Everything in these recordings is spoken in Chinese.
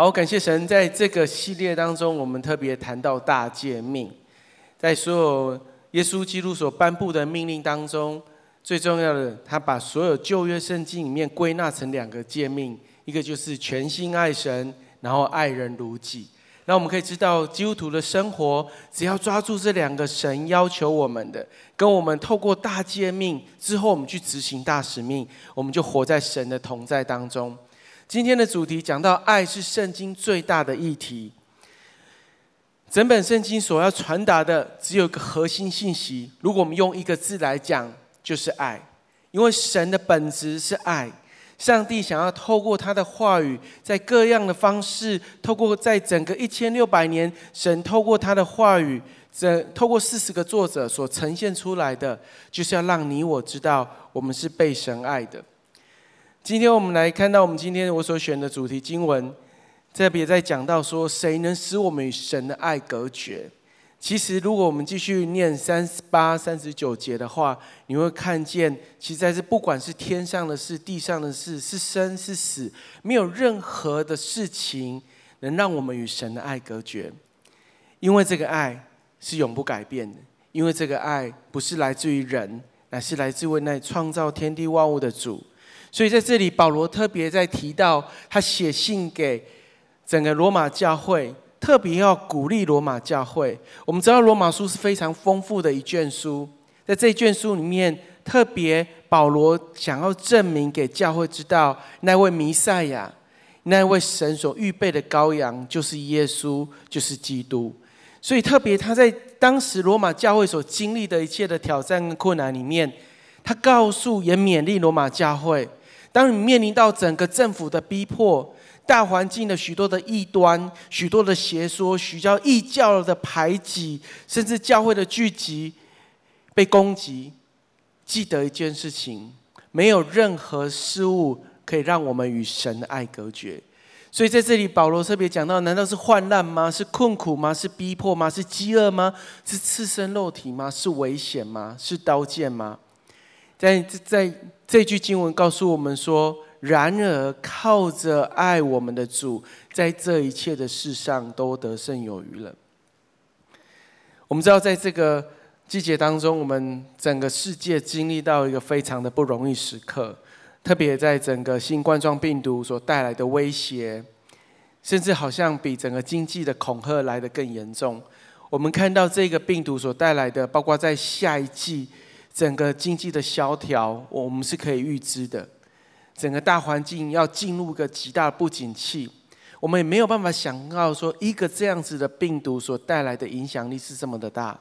好，感谢神，在这个系列当中，我们特别谈到大诫命，在所有耶稣基督所颁布的命令当中，最重要的，他把所有旧约圣经里面归纳成两个诫命，一个就是全心爱神，然后爱人如己。那我们可以知道，基督徒的生活只要抓住这两个神要求我们的，跟我们透过大诫命之后，我们去执行大使命，我们就活在神的同在当中。今天的主题讲到爱是圣经最大的议题，整本圣经所要传达的只有一个核心信息，如果我们用一个字来讲，就是爱。因为神的本质是爱，上帝想要透过他的话语，在各样的方式，透过在整个1600年，神透过他的话语，透过40个作者所呈现出来的，就是要让你我知道我们是被神爱的。今天我们来看到我们今天我所选的主题经文，特别在讲到说，谁能使我们与神的爱隔绝？其实如果我们继续念38、39节的话，你会看见，其实在这不管是天上的事、地上的事，是生是死，没有任何的事情能让我们与神的爱隔绝，因为这个爱是永不改变的，因为这个爱不是来自于人，乃是来自于那创造天地万物的主。所以在这里保罗特别在提到，他写信给整个罗马教会，特别要鼓励罗马教会。我们知道罗马书是非常丰富的一卷书，在这一卷书里面，特别保罗想要证明给教会知道，那位弥赛亚，那位神所预备的羔羊，就是耶稣，就是基督。所以特别他在当时罗马教会所经历的一切的挑战跟困难里面，他告诉也勉励罗马教会，当你面临到整个政府的逼迫、大环境的许多的异端、许多的邪说、许多异教的排挤，甚至教会的聚集、被攻击，记得一件事情：没有任何事物可以让我们与神的爱隔绝。所以在这里，保罗特别讲到：难道是患难吗？是困苦吗？是逼迫吗？是饥饿吗？是赤身肉体吗？是危险吗？是刀剑吗？在这句经文告诉我们说，然而靠着爱我们的主，在这一切的事上都得胜有余了。我们知道在这个季节当中，我们整个世界经历到一个非常的不容易时刻，特别在整个新冠状病毒所带来的威胁，甚至好像比整个经济的恐吓来得更严重。我们看到这个病毒所带来的，包括在下一季整个经济的萧条，我们是可以预知的。整个大环境要进入一个极大的不景气，我们也没有办法想到说，一个这样子的病毒所带来的影响力是这么的大。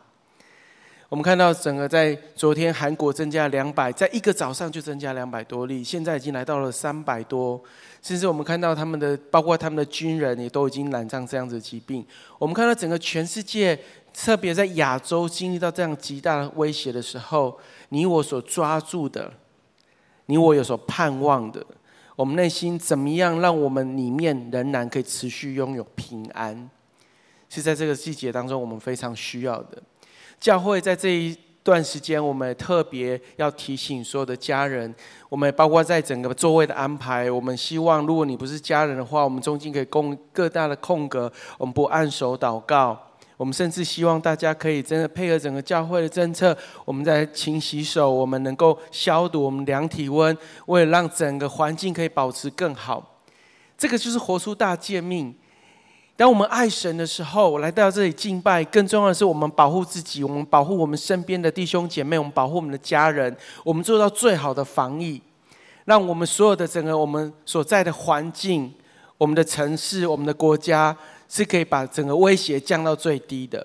我们看到整个在昨天韩国增加200，在一个早上就增加200多例，现在已经来到了300多，甚至我们看到他们的，包括他们的军人也都已经染上这样子的疾病。我们看到整个全世界，特别在亚洲经历到这样极大的威胁的时候，你我所抓住的，你我有所盼望的，我们内心怎么样让我们里面仍然可以持续拥有平安，是在这个季节当中我们非常需要的。教会在这一段时间，我们特别要提醒所有的家人，我们包括在整个座位的安排，我们希望如果你不是家人的话，我们中间可以供各大的空格，我们不按手祷告，我们甚至希望大家可以真的配合整个教会的政策，我们在勤洗手，我们能够消毒，我们量体温，为了让整个环境可以保持更好。这个就是活出大诫命。当我们爱神的时候，我来到这里敬拜，更重要的是我们保护自己，我们保护我们身边的弟兄姐妹，我们保护我们的家人，我们做到最好的防疫，让我们所有的整个我们所在的环境、我们的城市、我们的国家，是可以把整个威胁降到最低的。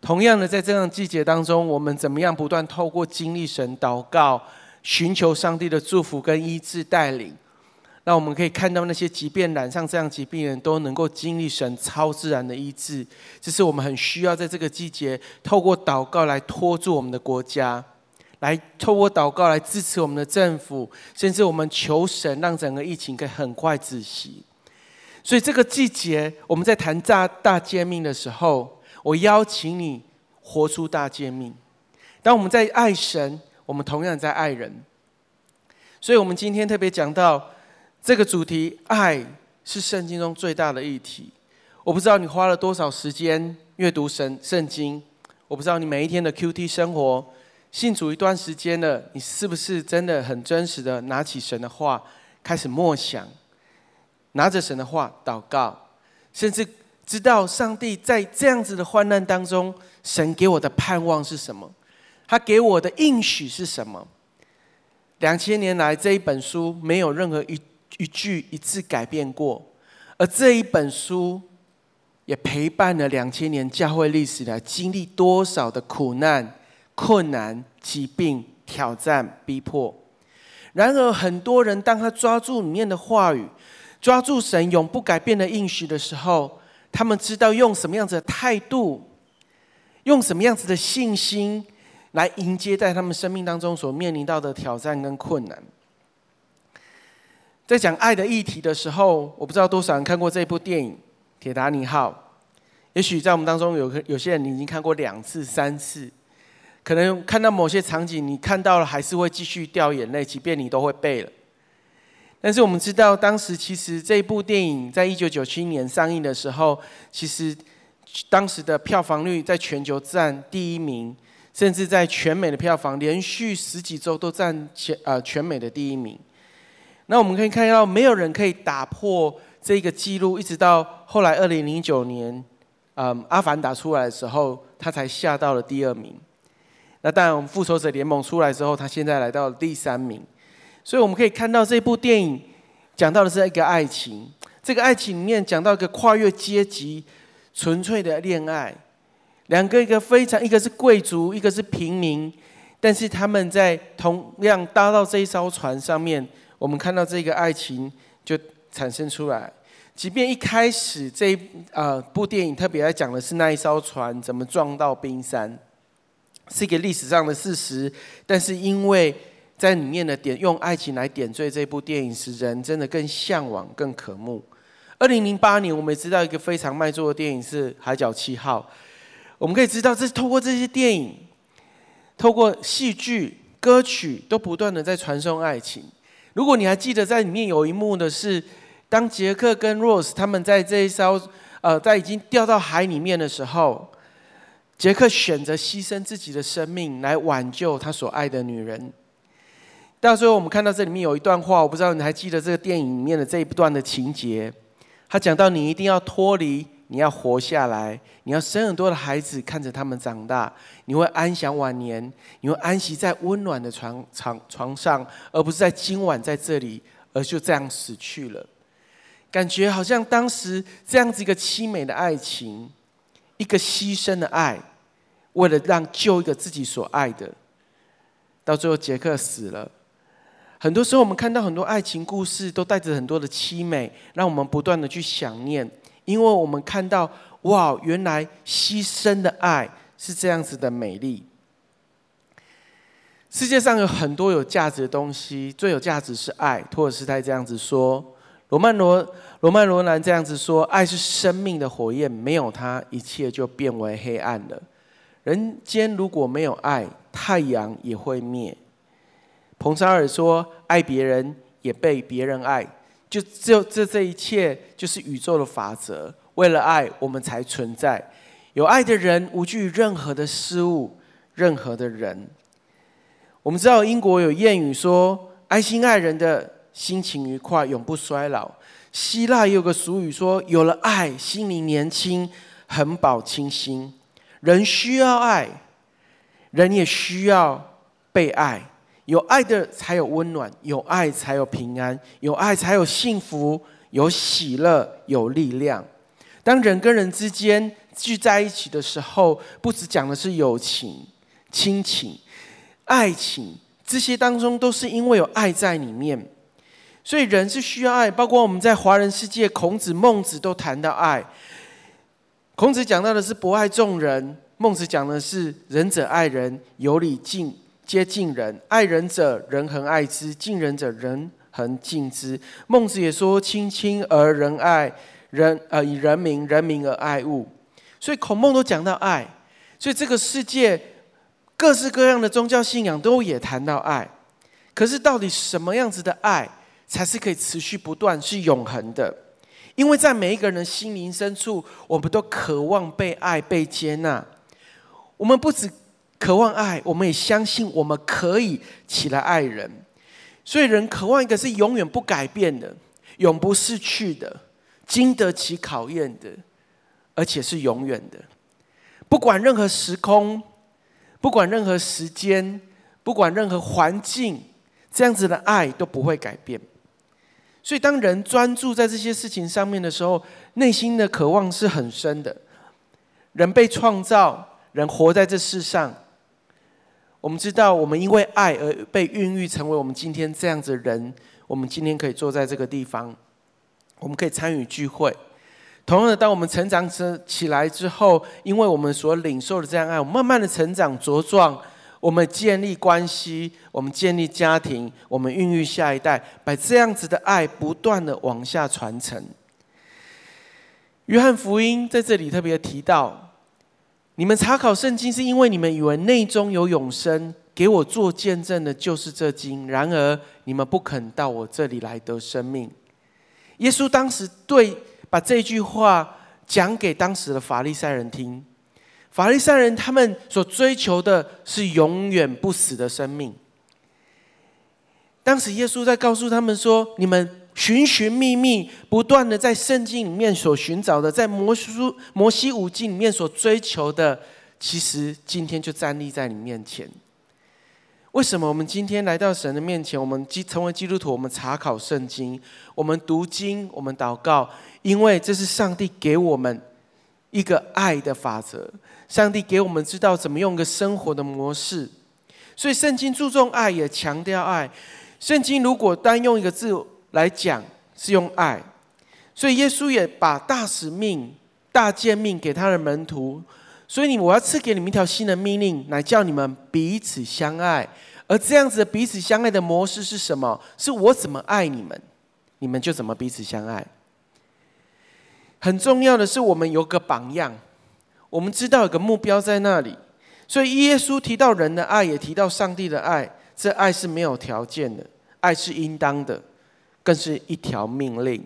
同样的，在这样季节当中，我们怎么样不断透过经历神、祷告，寻求上帝的祝福跟医治带领，让我们可以看到那些即便染上这样疾病的人都能够经历神超自然的医治。这是我们很需要在这个季节透过祷告来托住我们的国家，来透过祷告来支持我们的政府，甚至我们求神让整个疫情可以很快止息。所以这个季节我们在谈大诫命的时候，我邀请你活出大诫命。当我们在爱神，我们同样在爱人。所以我们今天特别讲到这个主题，爱是圣经中最大的议题。我不知道你花了多少时间阅读圣经，我不知道你每一天的 QT 生活，信主一段时间了，你是不是真的很真实的拿起神的话，开始默想，拿着神的话祷告，甚至知道上帝在这样子的患难当中，神给我的盼望是什么，他给我的应许是什么？2000年来，这一本书没有任何一句一字改变过，而这一本书也陪伴了2000年教会历史来经历多少的苦难、困难、疾病、挑战、逼迫。然而，很多人当他抓住里面的话语，抓住神永不改变的应许的时候，他们知道用什么样子的态度，用什么样子的信心来迎接在他们生命当中所面临到的挑战跟困难。在讲爱的议题的时候，我不知道多少人看过这部电影《铁达尼号》，也许在我们当中 有些人你已经看过2次、3次，可能看到某些场景，你看到了还是会继续掉眼泪，即便你都会背了。但是我们知道，当时其实这部电影在1997年上映的时候，其实当时的票房率在全球占第一名。甚至在全美的票房连续10几周都占全美的第一名。那我们可以看到，没有人可以打破这个记录，一直到后来2009年，阿凡达出来的时候，他才下到了第2名。那当然，我们复仇者联盟出来之后，他现在来到了第3名。所以我们可以看到，这部电影讲到的是一个爱情，这个爱情里面讲到一个跨越阶级、纯粹的恋爱。一个是贵族，一个是平民，但是他们在同样搭到这一艘船上面，我们看到这个爱情就产生出来。即便一开始这部电影特别来讲的是那一艘船怎么撞到冰山，是一个历史上的事实，但是因为在里面的用爱情来点缀这部电影，使人真的更向往、更渴慕。2008年，我们也知道一个非常卖座的电影是《海角七号》。我们可以知道，透过这些电影，透过戏剧、歌曲，都不断的在传送爱情。如果你还记得，在里面有一幕的是，当杰克跟 Rose 他们在这一艘在已经掉到海里面的时候，杰克选择牺牲自己的生命来挽救他所爱的女人。到最后，我们看到这里面有一段话，我不知道你还记得这个电影里面的这一段的情节，他讲到你一定要脱离。你要活下来，你要生很多的孩子，看着他们长大，你会安享晚年，你会安息在温暖的床上，而不是在今晚在这里，而就这样死去了。感觉好像当时这样子一个凄美的爱情，一个牺牲的爱，为了让救一个自己所爱的，到最后杰克死了。很多时候我们看到很多爱情故事，都带着很多的凄美，让我们不断的去想念。因为我们看到，哇，原来牺牲的爱是这样子的美丽。世界上有很多有价值的东西，最有价值是爱。托尔斯泰这样子说，罗曼·罗兰这样子说，爱是生命的火焰，没有它，一切就变为黑暗了。人间如果没有爱，太阳也会灭。彭沙尔说，爱别人也被别人爱。就这一切就是宇宙的法则，为了爱我们才存在。有爱的人无惧任何的事物，任何的人。我们知道英国有谚语说，爱心爱人的心情愉快，永不衰老。希腊也有个俗语说，有了爱心灵年轻，恒保清新。人需要爱，人也需要被爱。有爱的才有温暖，有爱才有平安，有爱才有幸福，有喜乐，有力量。当人跟人之间聚在一起的时候，不只讲的是友情、亲情、爱情，这些当中都是因为有爱在里面。所以人是需要爱，包括我们在华人世界，孔子、孟子都谈到爱。孔子讲到的是博爱众人，孟子讲的是仁者爱人，有礼敬接近人，爱人者人恒爱之，敬人者人恒敬之。孟子也说，亲亲而仁爱人，以人民，人民而爱物。所以孔孟都讲到爱，所以这个世界各式各样的宗教信仰都也谈到爱。可是到底什么样子的爱才是可以持续不断，是永恒的？因为在每一个人的心灵深处，我们都渴望被爱、被接纳。我们不只渴望爱，我们也相信我们可以起来爱人。所以人渴望一个是永远不改变的、永不逝去的、经得起考验的，而且是永远的。不管任何时空，不管任何时间，不管任何环境，这样子的爱都不会改变。所以当人专注在这些事情上面的时候，内心的渴望是很深的。人被创造，人活在这世上，我们知道我们因为爱而被孕育成为我们今天这样子的人，我们今天可以坐在这个地方，我们可以参与聚会。同样的，当我们成长起来之后，因为我们所领受的这样爱，我们慢慢的成长茁壮，我们建立关系，我们建立家庭，我们孕育下一代，把这样子的爱不断的往下传承。约翰福音在这里特别提到，你们查考圣经是因为你们以为内中有永生，给我做见证的就是这经，然而你们不肯到我这里来得生命。耶稣当时把这句话讲给当时的法利赛人听，法利赛人他们所追求的是永远不死的生命。当时耶稣在告诉他们说，你们寻寻觅觅，不断的在圣经里面所寻找的，在摩西五经里面所追求的，其实今天就站立在你面前。为什么我们今天来到神的面前，我们成为基督徒，我们查考圣经，我们读经，我们祷告？因为这是上帝给我们一个爱的法则，上帝给我们知道怎么用一个生活的模式。所以圣经注重爱，也强调爱。圣经如果单用一个字来讲，是用爱。所以耶稣也把大使命、大诫命给他的门徒，所以我要赐给你们一条新的命令，来叫你们彼此相爱。而这样子的彼此相爱的模式是什么？是我怎么爱你们，你们就怎么彼此相爱。很重要的是，我们有个榜样，我们知道有个目标在那里。所以耶稣提到人的爱，也提到上帝的爱。这爱是没有条件的，爱是应当的，更是一条命令。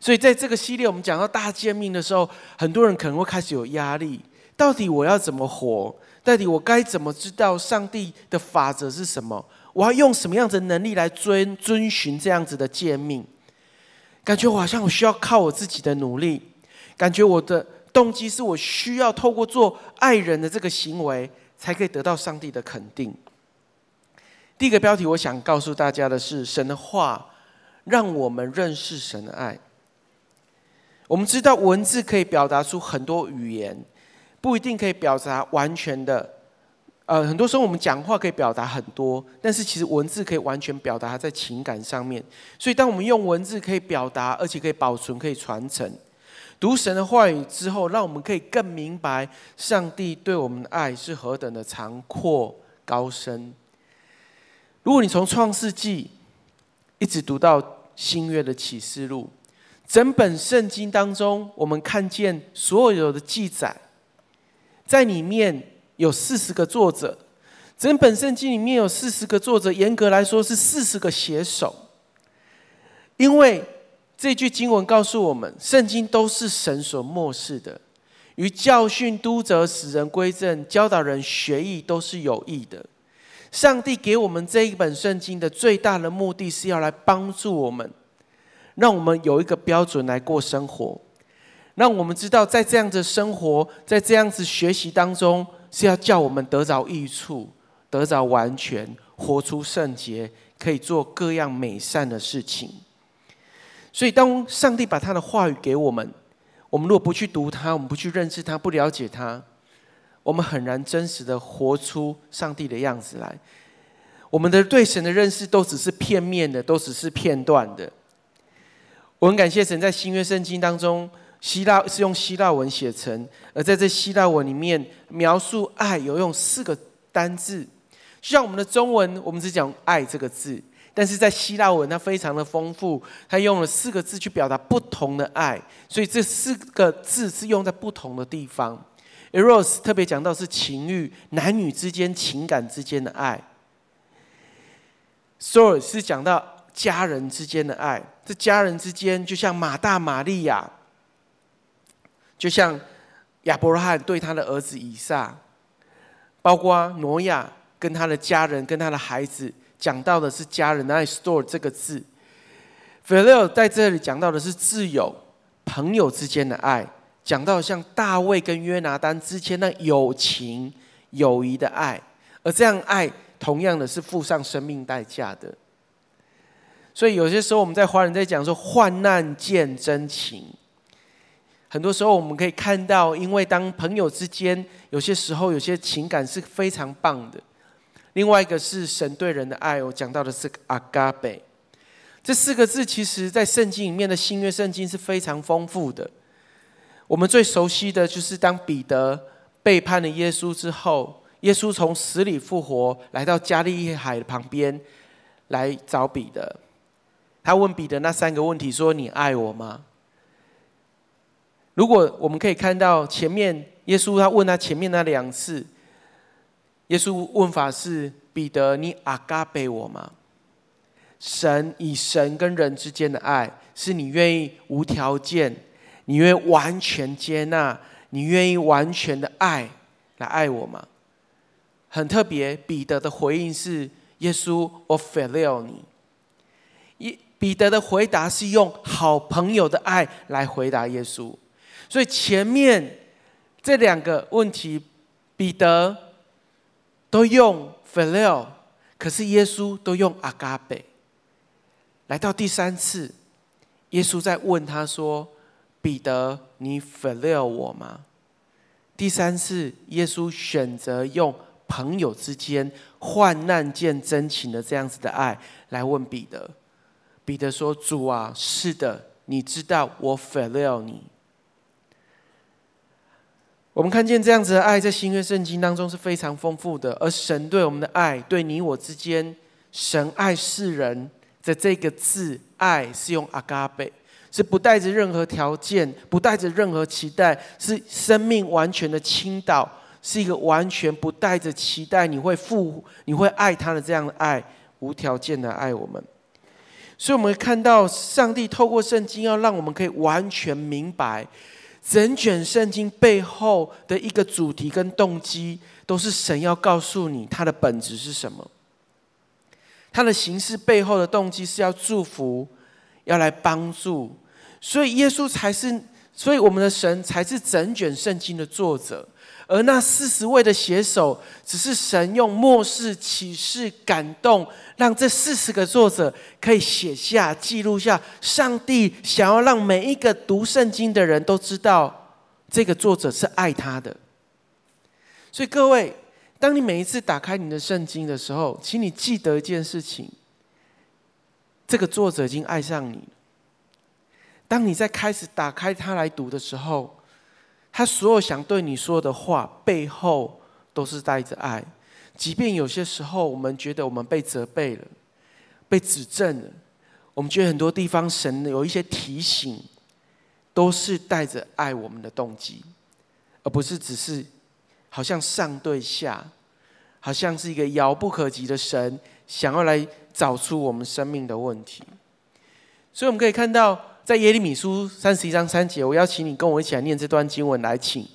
所以在这个系列我们讲到大诫命的时候，很多人可能会开始有压力，到底我要怎么活？到底我该怎么知道上帝的法则是什么？我要用什么样的能力来遵循这样子的诫命？感觉我好像我需要靠我自己的努力，感觉我的动机是我需要透过做爱人的这个行为才可以得到上帝的肯定。第一个标题我想告诉大家的是，神的话让我们认识神的爱。我们知道文字可以表达出很多语言，不一定可以表达完全的，很多时候我们讲话可以表达很多，但是其实文字可以完全表达它在情感上面。所以当我们用文字可以表达，而且可以保存、可以传承。读神的话语之后，让我们可以更明白上帝对我们的爱是何等的长阔高深。如果你从创世纪一直读到新约的启示录，整本圣经当中，我们看见所有的记载。在里面有40个作者，整本圣经里面有40个作者，严格来说是40个写手。因为这句经文告诉我们，圣经都是神所默示的，于教训、督责、使人归正、教导人学义，都是有益的。上帝给我们这一本圣经的最大的目的是要来帮助我们，让我们有一个标准来过生活。让我们知道，在这样子生活，在这样子学习当中，是要叫我们得着益处，得着完全，活出圣洁，可以做各样美善的事情。所以，当上帝把他的话语给我们，我们如果不去读它，我们不去认识它，不了解它，我们很难真实的活出上帝的样子来。我们的对神的认识都只是片面的，都只是片段的。我很感谢神，在新约圣经当中，是用希腊文写成，而在这希腊文里面描述爱有用4个单字。就像我们的中文，我们只讲爱这个字，但是在希腊文它非常的丰富，它用了4个字去表达不同的爱，所以这4个字是用在不同的地方。 Eros 特别讲到是情欲，男女之间情感之间的爱。 Soul 是讲到家人之间的爱。这家人之间就像马大、玛利亚，就像亚伯拉罕对他的儿子以撒，包括挪亚跟他的家人、跟他的孩子，讲到的是家人。那 “store” 这个字 ，“phileo” 在这里讲到的是挚友、朋友之间的爱，讲到像大卫跟约拿单之间那友情、友谊的爱。而这样爱，同样的是付上生命代价的。所以有些时候我们在华人在讲说患难见真情，很多时候我们可以看到，因为当朋友之间有些时候有些情感是非常棒的。另外一个是神对人的爱，我讲到的是 agape 这四个字，其实在圣经里面的新约圣经是非常丰富的。我们最熟悉的就是当彼得背叛了耶稣之后，耶稣从死里复活，来到加利利海旁边来找彼得。他问彼得那三个问题，说你爱我吗？如果我们可以看到前面耶稣他问他前面那两次，耶稣问法是彼得你阿嘎贝我吗？神以神跟人之间的爱，是你愿意无条件，你愿意完全接纳，你愿意完全的爱来爱我吗？很特别，彼得的回应是耶稣我 phileo 你。彼得的回答是用好朋友的爱来回答耶稣。所以前面这两个问题彼得都用 phileo， 可是耶稣都用 agape。 来到第三次，耶稣在问他说彼得你 phileo 我吗？第三次耶稣选择用朋友之间患难见真情的这样子的爱来问彼得。彼得说主啊，是的，你知道我 phileo 你。我们看见这样子的爱在新约圣经当中是非常丰富的。而神对我们的爱，对你我之间，神爱世人的这个字爱是用 agape， 是不带着任何条件，不带着任何期待，是生命完全的倾倒，是一个完全不带着期待你会爱他的这样的爱，无条件的爱我们。所以我们看到上帝透过圣经要让我们可以完全明白整卷圣经背后的一个主题跟动机，都是神要告诉你他的本质是什么。他的形式背后的动机是要祝福，要来帮助。所以我们的神才是整卷圣经的作者，而那40位的写手只是神用默示、启示、感动，让这40个作者可以写下、记录下上帝想要让每一个读圣经的人都知道这个作者是爱他的。所以各位，当你每一次打开你的圣经的时候，请你记得一件事情，这个作者已经爱上你了。当你在开始打开它来读的时候，他所有想对你说的话背后都是带着爱。即便有些时候我们觉得我们被责备了，被指正了，我们觉得很多地方神有一些提醒，都是带着爱我们的动机，而不是只是好像上对下，好像是一个遥不可及的神想要来找出我们生命的问题。所以我们可以看到在耶利米书31章3节，我邀请你跟我一起来念这段经文。来，请。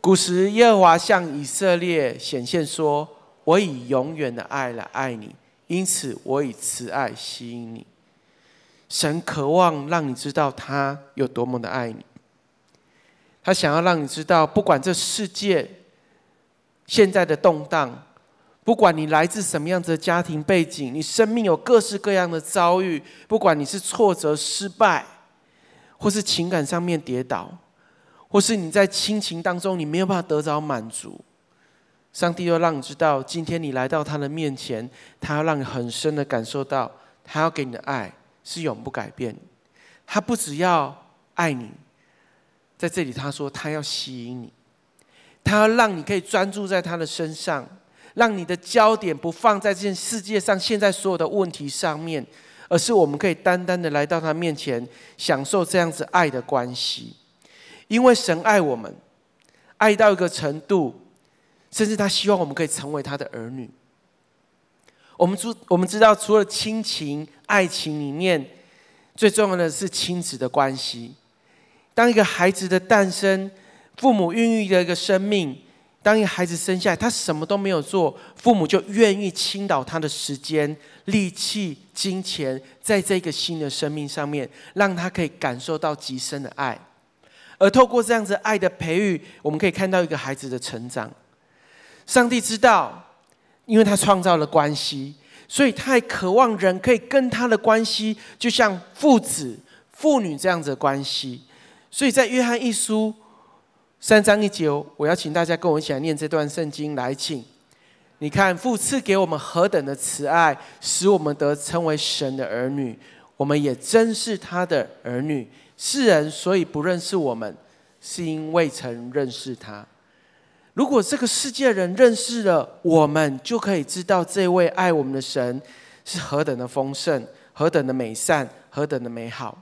古时耶和华向以色列显现说，我以永远的爱来爱你，因此我以慈爱吸引你。神渴望让你知道他有多么的爱你，他想要让你知道，不管这世界现在的动荡，不管你来自什么样子的家庭背景，你生命有各式各样的遭遇，不管你是挫折、失败，或是情感上面跌倒，或是你在亲情当中你没有办法得着满足，上帝要让你知道，今天你来到他的面前，他要让你很深的感受到，他要给你的爱是永不改变。他不只要爱你，在这里他说他要吸引你，他要让你可以专注在他的身上，让你的焦点不放在这世界上现在所有的问题上面，而是我们可以单单的来到他面前，享受这样子爱的关系。因为神爱我们，爱到一个程度，甚至他希望我们可以成为他的儿女。我们知道，除了亲情、爱情里面，最重要的是亲子的关系。当一个孩子的诞生，父母孕育了一个生命，当一个孩子生下来，他什么都没有做，父母就愿意倾倒他的时间、力气、金钱，在这个新的生命上面，让他可以感受到极深的爱。而透过这样子爱的培育，我们可以看到一个孩子的成长。上帝知道，因为他创造了关系，所以他也渴望人可以跟他的关系，就像父子、父女这样子的关系。所以在约翰一书3章1节，我要请大家跟我一起来念这段圣经。来，请你看，父赐给我们何等的慈爱，使我们得称为神的儿女，我们也真是他的儿女。世人所以不认识我们，是因为曾认识他。如果这个世界人认识了我们，就可以知道这位爱我们的神是何等的丰盛，何等的美善，何等的美好。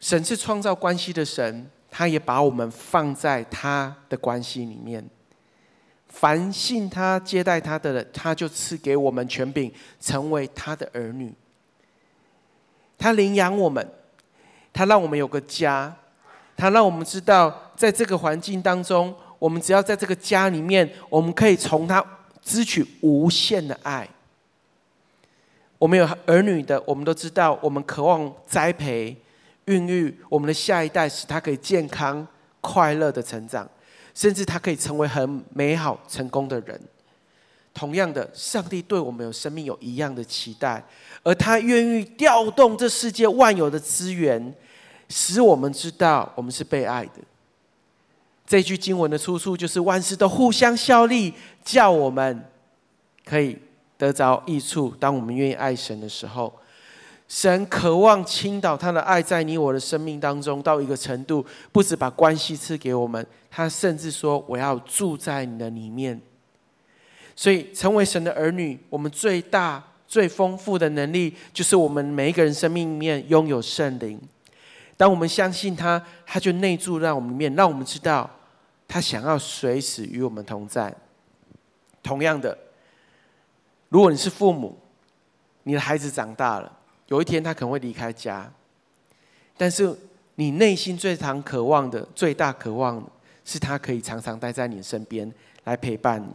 神是创造关系的神，他也把我们放在他的关系里面。凡信他、接待他的人，他就赐给我们权柄，成为他的儿女。他领养我们，他让我们有个家，他让我们知道，在这个环境当中，我们只要在这个家里面，我们可以从他支取无限的爱。我们有儿女的，我们都知道，我们渴望栽培孕育我们的下一代，使他可以健康快乐的成长，甚至他可以成为很美好成功的人。同样的，上帝对我们有生命有一样的期待，而他愿意调动这世界万有的资源，使我们知道我们是被爱的。这句经文的出处就是万事都互相效力，叫我们可以得着益处。当我们愿意爱神的时候，神渴望倾倒他的爱在你我的生命当中，到一个程度，不只把关系赐给我们，他甚至说我要住在你的里面。所以成为神的儿女，我们最大最丰富的能力，就是我们每一个人生命里面拥有圣灵。当我们相信他，他就内住在我们里面，让我们知道他想要随时与我们同在。同样的，如果你是父母，你的孩子长大了，有一天他可能会离开家，但是你内心最大渴望的是他可以常常待在你身边来陪伴你。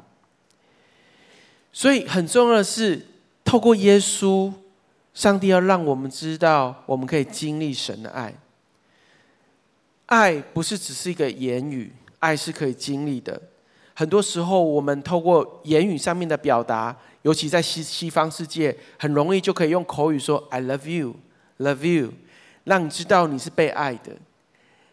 所以很重要的是，透过耶稣，上帝要让我们知道，我们可以经历神的爱。爱不是只是一个言语，爱是可以经历的。很多时候我们透过言语上面的表达，尤其在西方世界，很容易就可以用口语说 I love you, love you， 让你知道你是被爱的。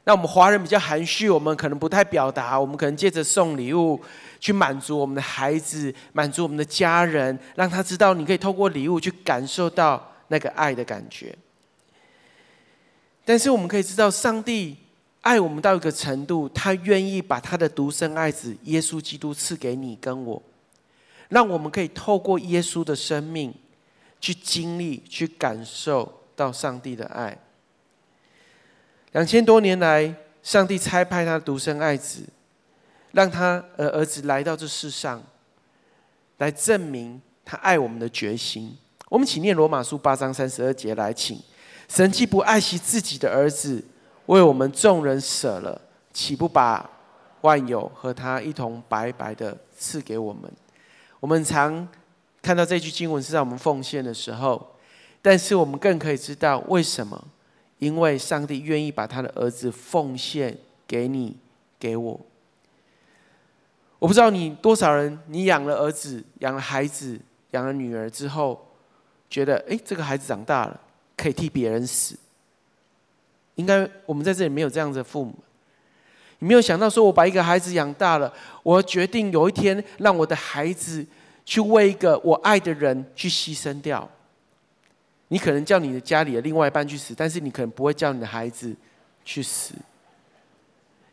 那我们华人比较含蓄，我们可能不太表达，我们可能借着送礼物去满足我们的孩子，满足我们的家人，让他知道你可以透过礼物去感受到那个爱的感觉。但是我们可以知道，上帝爱我们到一个程度，他愿意把他的独生爱子耶稣基督赐给你跟我，让我们可以透过耶稣的生命去经历、去感受到上帝的爱。2000多年来，上帝差派他的独生爱子，让他儿子来到这世上，来证明他爱我们的决心。我们请念罗马书8章32节，来请。神既不爱惜自己的儿子，为我们众人舍了，岂不把万有和他一同白白的赐给我们？我们常看到这句经文是在我们奉献的时候，但是我们更可以知道为什么，因为上帝愿意把他的儿子奉献给你给我。我不知道你多少人，你养了儿子、养了孩子、养了女儿之后，觉得这个孩子长大了可以替别人死。应该我们在这里没有这样子的父母。你没有想到说，我把一个孩子养大了，我决定有一天让我的孩子去为一个我爱的人去牺牲掉。你可能叫你的家里的另外一半去死，但是你可能不会叫你的孩子去死，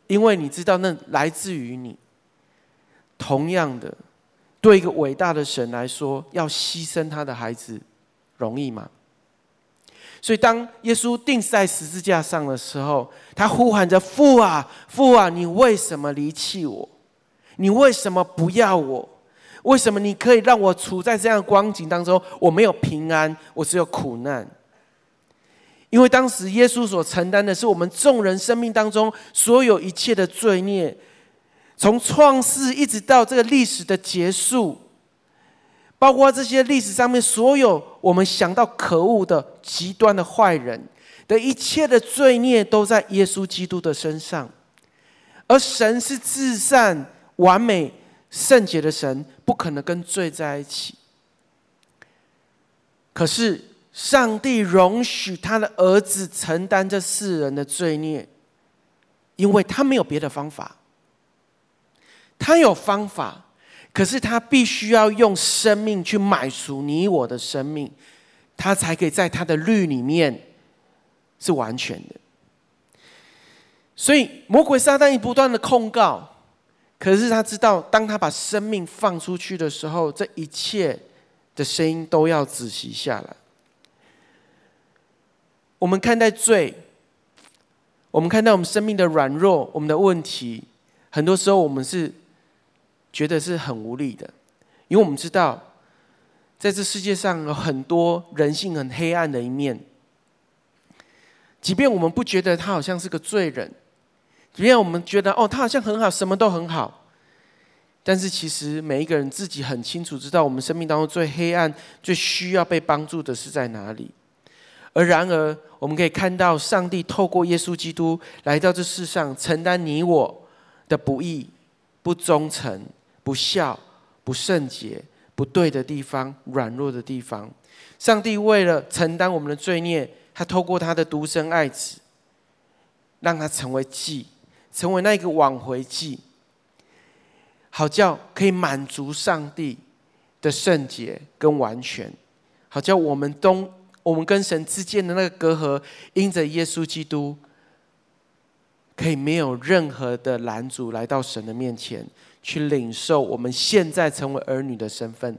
因为你知道那来自于你。同样的，对一个伟大的神来说，要牺牲他的孩子容易吗？所以当耶稣钉在十字架上的时候，他呼喊着父啊，父啊，你为什么离弃我？你为什么不要我？为什么你可以让我处在这样的光景当中？我没有平安，我只有苦难。因为当时耶稣所承担的是我们众人生命当中所有一切的罪孽，从创世一直到这个历史的结束，包括这些历史上面所有我们想到可恶的极端的坏人的一切的罪孽，都在耶稣基督的身上。而神是至善、完美、圣洁的神，不可能跟罪在一起。可是上帝容许他的儿子承担这世人的罪孽，因为他没有别的方法。他有方法，可是他必须要用生命去买赎你我的生命，他才可以在他的律里面是完全的。所以魔鬼撒旦不断的控告，可是他知道，当他把生命放出去的时候，这一切的声音都要止息下来。我们看待罪，我们看待我们生命的软弱，我们的问题，很多时候我们是觉得是很无力的，因为我们知道，在这世界上有很多人性很黑暗的一面。即便我们不觉得他好像是个罪人，即便我们觉得他好像很好，什么都很好，但是其实每一个人自己很清楚知道，我们生命当中最黑暗、最需要被帮助的是在哪里。而然而，我们可以看到上帝透过耶稣基督来到这世上，承担你我的不义、不忠诚、不孝、不圣洁、不对的地方、软弱的地方。上帝为了承担我们的罪孽，他透过他的独生爱子，让他成为祭，成为那个挽回祭，好叫可以满足上帝的圣洁跟完全，好叫我们跟神之间的那个隔阂，因着耶稣基督，可以没有任何的拦阻，来到神的面前，去领受我们现在成为儿女的身份。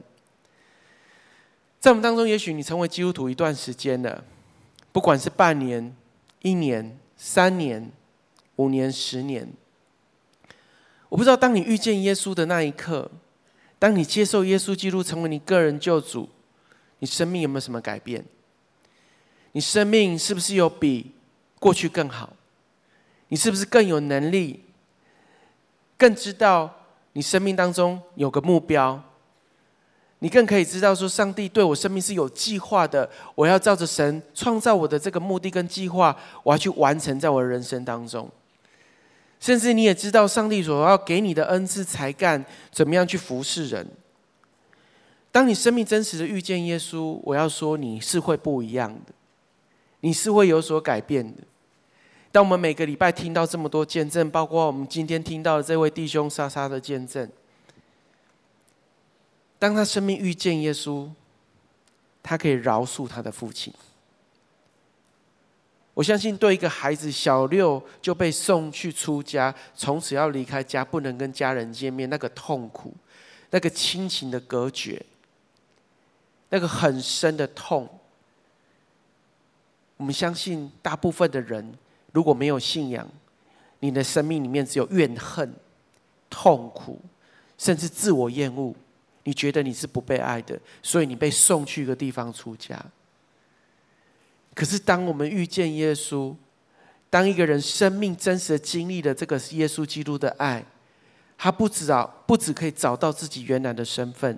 在我们当中，也许你成为基督徒一段时间了。不管是半年、一年、3年、5年、10年，我不知道当你遇见耶稣的那一刻，当你接受耶稣基督成为你个人救主，你生命有没有什么改变？你生命是不是有比过去更好？你是不是更有能力？更知道你生命当中有个目标？你更可以知道说，上帝对我生命是有计划的，我要照着神创造我的这个目的跟计划，我要去完成在我的人生当中。甚至你也知道上帝所要给你的恩赐才干，怎么样去服侍人。当你生命真实的遇见耶稣，我要说你是会不一样的，你是会有所改变的。当我们每个礼拜听到这么多见证，包括我们今天听到的这位弟兄莎莎的见证，当他生命遇见耶稣，他可以饶恕他的父亲。我相信对一个孩子小6就被送去出家，从此要离开家，不能跟家人见面，那个痛苦，那个亲情的隔绝，那个很深的痛。我们相信大部分的人如果没有信仰，你的生命里面只有怨恨、痛苦，甚至自我厌恶。你觉得你是不被爱的，所以你被送去一个地方出家。可是当我们遇见耶稣，当一个人生命真实的经历了这个耶稣基督的爱，他不只可以找到自己原来的身份，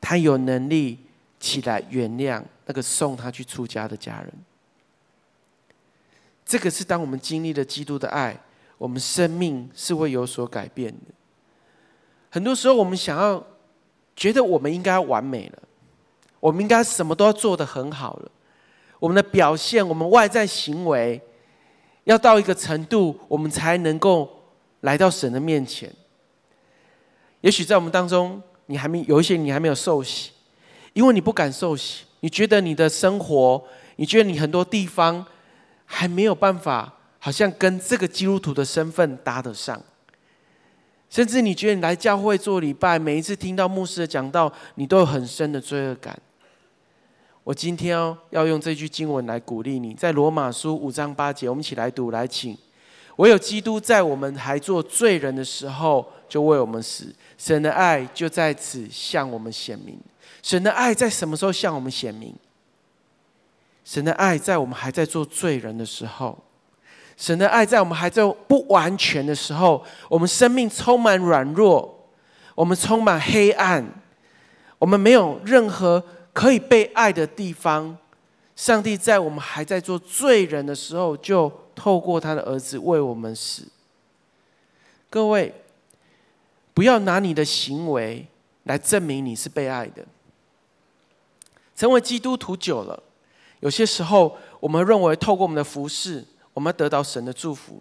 他有能力起来原谅那个送他去出家的家人。这个是当我们经历了基督的爱，我们生命是会有所改变的。很多时候我们觉得我们应该完美了，我们应该什么都要做得很好了，我们的表现，我们外在行为要到一个程度，我们才能够来到神的面前。也许在我们当中，有一些你还没有受洗，因为你不敢受洗，你觉得你的生活，你觉得你很多地方还没有办法，好像跟这个基督徒的身份搭得上。甚至你觉得你来教会做礼拜，每一次听到牧师的讲道，你都有很深的罪恶感。我今天要用这句经文来鼓励你，在罗马书5章8节，我们一起来读，来请。唯有基督在我们还做罪人的时候就为我们死，神的爱就在此向我们显明。神的爱在什么时候向我们显明？神的爱在我们还在做罪人的时候，神的爱在我们还在不完全的时候，我们生命充满软弱，我们充满黑暗，我们没有任何可以被爱的地方。上帝在我们还在做罪人的时候，就透过他的儿子为我们死。各位，不要拿你的行为来证明你是被爱的。成为基督徒久了，有些时候我们认为透过我们的服事，我们要得到神的祝福。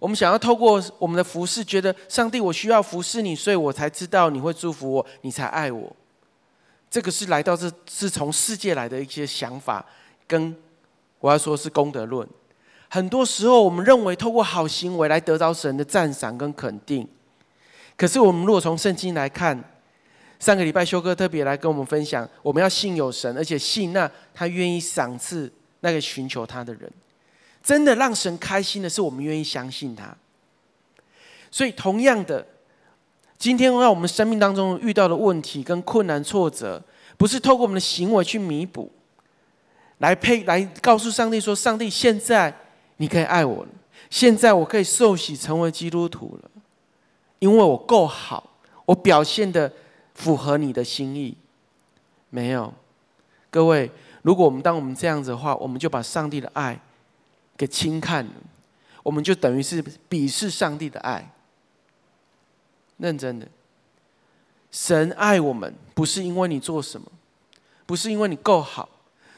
我们想要透过我们的服事，觉得上帝，我需要服事你，所以我才知道你会祝福我，你才爱我。这个是来到这是从世界来的一些想法，跟我要说是功德论。很多时候我们认为透过好行为来得到神的赞赏跟肯定，可是我们如果从圣经来看，上个礼拜修哥特别来跟我们分享，我们要信有神，而且信那他愿意赏赐那个寻求他的人。真的让神开心的是我们愿意相信他。所以同样的，今天在我们生命当中遇到的问题跟困难挫折，不是透过我们的行为去弥补，来告诉上帝说，上帝，现在你可以爱我了，现在我可以受洗成为基督徒了，因为我够好，我表现的符合你的心意。没有，各位，如果当我们这样子的话，我们就把上帝的爱给轻看了，我们就等于是鄙视上帝的爱。认真的，神爱我们不是因为你做什么，不是因为你够好。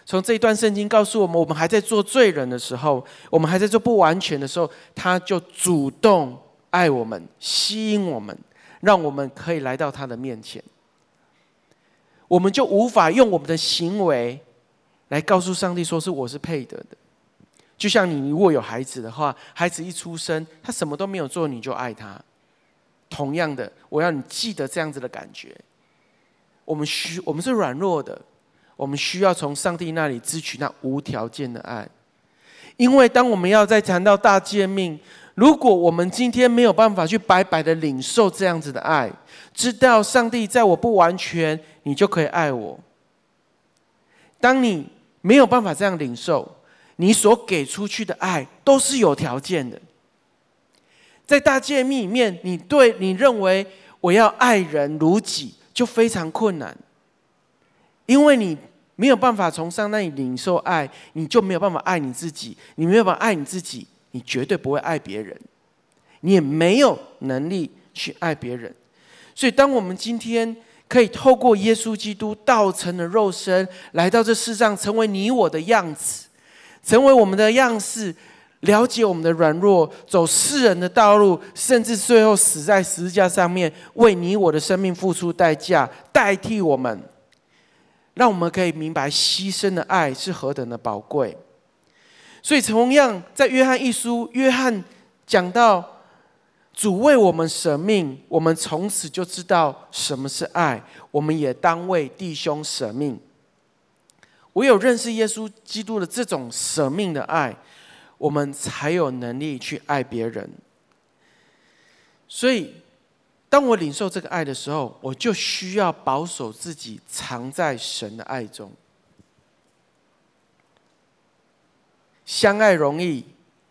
从这一段圣经告诉我们，我们还在做罪人的时候，我们还在做不完全的时候，他就主动爱我们，吸引我们，让我们可以来到他的面前。我们就无法用我们的行为来告诉上帝说是我是配得的。就像你如果有孩子的话，孩子一出生他什么都没有做你就爱他，同样的，我要你记得这样子的感觉。我们是软弱的，我们需要从上帝那里支取那无条件的爱。因为当我们要再谈到大诫命，如果我们今天没有办法去白白的领受这样子的爱，知道上帝在我不完全，你就可以爱我。当你没有办法这样领受，你所给出去的爱都是有条件的。在大诫命里面，你认为我要爱人如己就非常困难，因为你没有办法从上那里领受爱，你就没有办法爱你自己，你没有办法爱你自己，你绝对不会爱别人，你也没有能力去爱别人。所以当我们今天可以透过耶稣基督道成的肉身来到这世上，成为你我的样子，成为我们的样式，了解我们的软弱，走世人的道路，甚至最后死在十字架上面，为你我的生命付出代价，代替我们，让我们可以明白牺牲的爱是何等的宝贵。所以同样在约翰一书，约翰讲到主为我们舍命，我们从此就知道什么是爱，我们也当为弟兄舍命。唯有认识耶稣基督的这种舍命的爱，我们才有能力去爱别人。所以当我领受这个爱的时候，我就需要保守自己藏在神的爱中。相爱容易，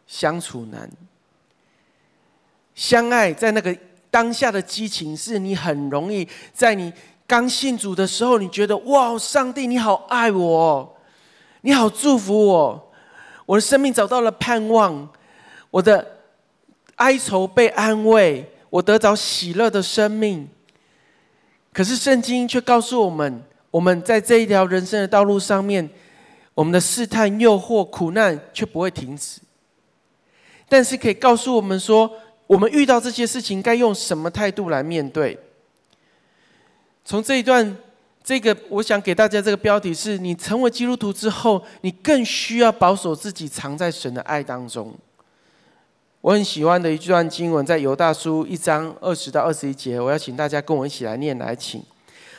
相处难。相爱在那个当下的激情，是你很容易在你刚信主的时候，你觉得哇，上帝你好爱我，你好祝福我，我的生命找到了盼望，我的哀愁被安慰，我得着喜乐的生命。可是圣经却告诉我们，我们在这一条人生的道路上面，我们的试探、诱惑、苦难却不会停止。但是可以告诉我们说，我们遇到这些事情该用什么态度来面对。从这一段，我想给大家这个标题是：你成为基督徒之后，你更需要保守自己藏在神的爱当中。我很喜欢的一段经文，在犹大书1章20到21节，我要请大家跟我一起来念，来请。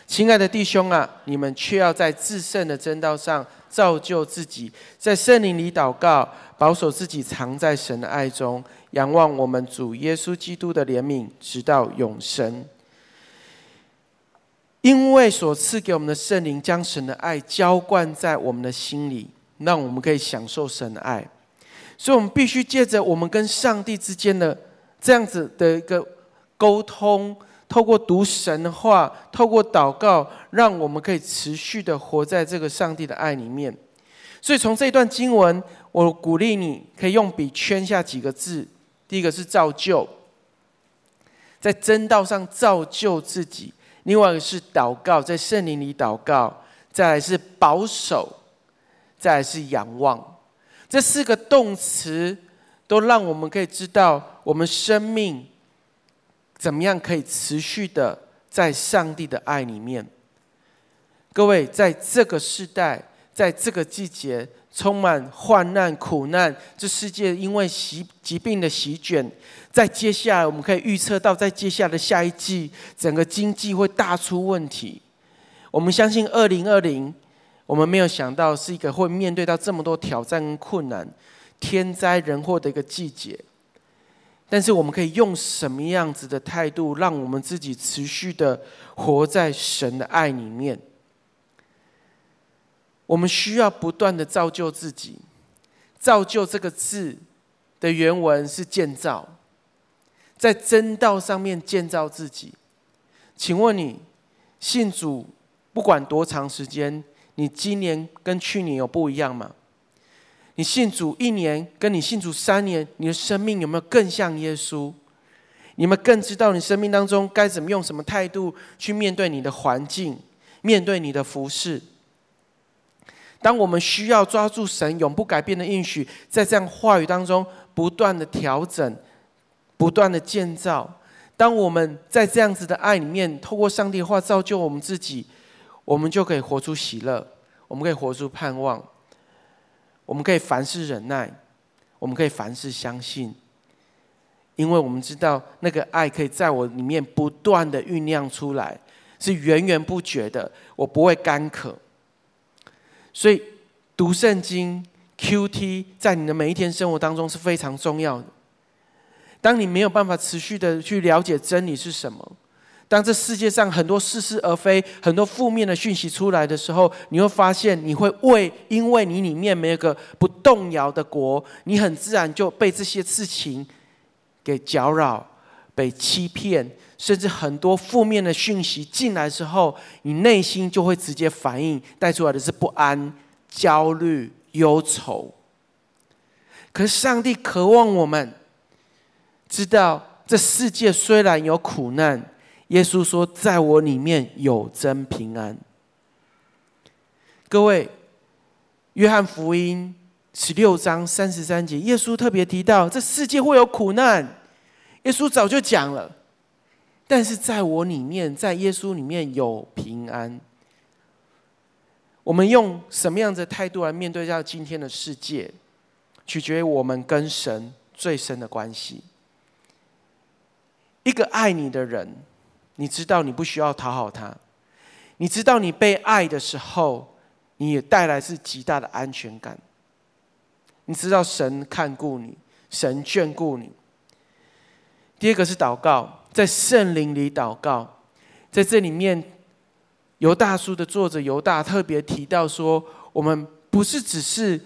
亲爱的弟兄啊，你们却要在至圣的真道上造就自己，在圣灵里祷告，保守自己藏在神的爱中，仰望我们主耶稣基督的怜悯，直到永生。因为所赐给我们的圣灵，将神的爱浇灌在我们的心里，让我们可以享受神的爱。所以我们必须借着我们跟上帝之间的这样子的一个沟通，透过读神话，透过祷告，让我们可以持续的活在这个上帝的爱里面。所以从这一段经文，我鼓励你可以用笔圈下几个字。第一个是造就，在真道上造就自己；另外一个是祷告，在圣灵里祷告；再来是保守；再来是仰望。这四个动词都让我们可以知道我们生命怎么样可以持续的在上帝的爱里面。各位，在这个世代，在这个季节，充满患难苦难，这世界因为疾病的席卷，在接下来我们可以预测到，在接下来的下一季，整个经济会大出问题。我们相信2020，我们没有想到是一个会面对到这么多挑战跟困难、天灾人祸的一个季节。但是我们可以用什么样子的态度，让我们自己持续的活在神的爱里面？我们需要不断的造就自己。造就这个字的原文是建造，在真道上面建造自己。请问你信主不管多长时间，你今年跟去年有不一样吗？你信主1年，跟你信主3年，你的生命有没有更像耶稣？你们更知道你生命当中该怎么用什么态度去面对你的环境，面对你的服事。当我们需要抓住神永不改变的应许，在这样话语当中不断的调整，不断的建造。当我们在这样子的爱里面，透过上帝的话造就我们自己，我们就可以活出喜乐，我们可以活出盼望。我们可以凡事忍耐，我们可以凡事相信，因为我们知道那个爱可以在我里面不断的酝酿出来，是源源不绝的，我不会干渴。所以读圣经 QT 在你的每一天生活当中是非常重要的。当你没有办法持续的去了解真理是什么，当这世界上很多似是而非，很多负面的讯息出来的时候，你会发现你会因为你里面没有个不动摇的国，你很自然就被这些事情给搅扰，被欺骗，甚至很多负面的讯息进来之后，你内心就会直接反应，带出来的是不安、焦虑、忧愁。可是上帝渴望我们知道，这世界虽然有苦难，耶稣说在我里面有真平安。各位，约翰福音16章33节，耶稣特别提到这世界会有苦难，耶稣早就讲了，但是在我里面，在耶稣里面有平安。我们用什么样的态度来面对到今天的世界，取决于我们跟神最深的关系。一个爱你的人，你知道你不需要讨好他，你知道你被爱的时候，你也带来是极大的安全感。你知道神看顾你，神眷顾你。第二个是祷告，在圣灵里祷告。在这里面，犹大书的作者犹大特别提到说，我们不是只是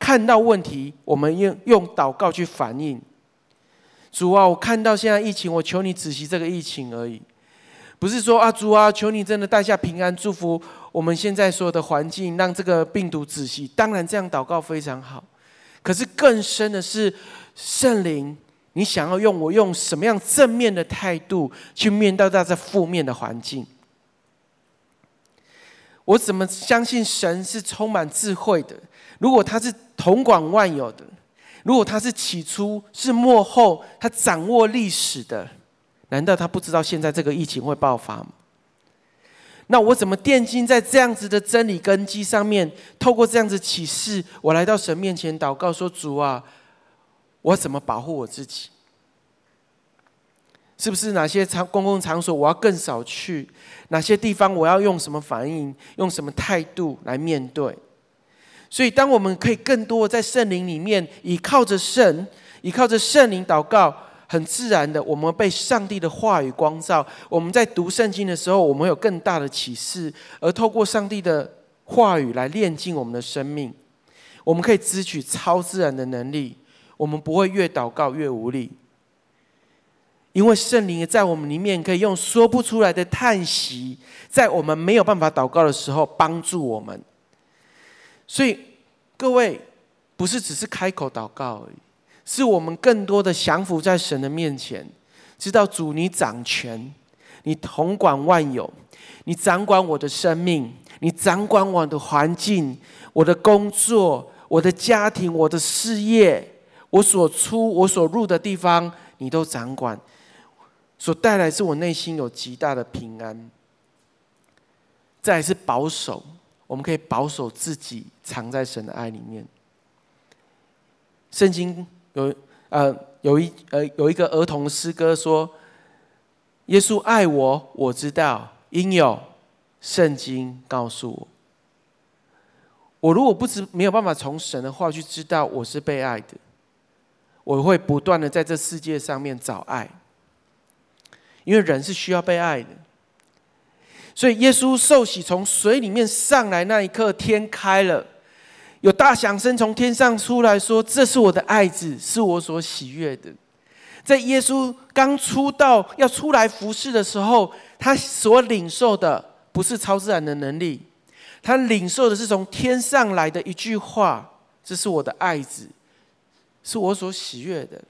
看到问题，我们用祷告去反应。主啊，我看到现在疫情，我求你止息这个疫情而已，不是说啊，主啊，求你真的带下平安，祝福我们现在所有的环境，让这个病毒止息。当然，这样祷告非常好，可是更深的是，圣灵，你想要我用什么样正面的态度去面对到这负面的环境？我怎么相信神是充满智慧的？如果他是统管万有的，如果他是起初，是末后，他掌握历史的，难道他不知道现在这个疫情会爆发吗？那我怎么奠基在这样子的真理根基上面，透过这样子启示，我来到神面前祷告说，主啊，我怎么保护我自己？是不是哪些公共场所我要更少去？哪些地方我要用什么反应，用什么态度来面对？所以当我们可以更多在圣灵里面，以靠着神，依靠着圣灵祷告，很自然的，我们被上帝的话语光照。我们在读圣经的时候，我们有更大的启示，而透过上帝的话语来炼净我们的生命。我们可以支取超自然的能力，我们不会越祷告越无力，因为圣灵在我们里面可以用说不出来的叹息，在我们没有办法祷告的时候帮助我们。所以各位，不是只是开口祷告而已，是我们更多的降服在神的面前，知道主你掌权，你统管万有，你掌管我的生命，你掌管我的环境，我的工作，我的家庭，我的事业，我所出我所入的地方你都掌管，所带来是我内心有极大的平安。再来是保守，我们可以保守自己藏在神的爱里面。圣经有一个儿童诗歌说，耶稣爱我，我知道，因有圣经告诉我。我如果没有办法从神的话去知道我是被爱的，我会不断的在这世界上面找爱，因为人是需要被爱的。所以耶稣受洗从水里面上来那一刻，天开了，有大响声从天上出来说，这是我的爱子，是我所喜悦的。在耶稣刚出道要出来服侍的时候，他所领受的不是超自然的能力，他领受的是从天上来的一句话，这是我的爱子，是我所喜悦的。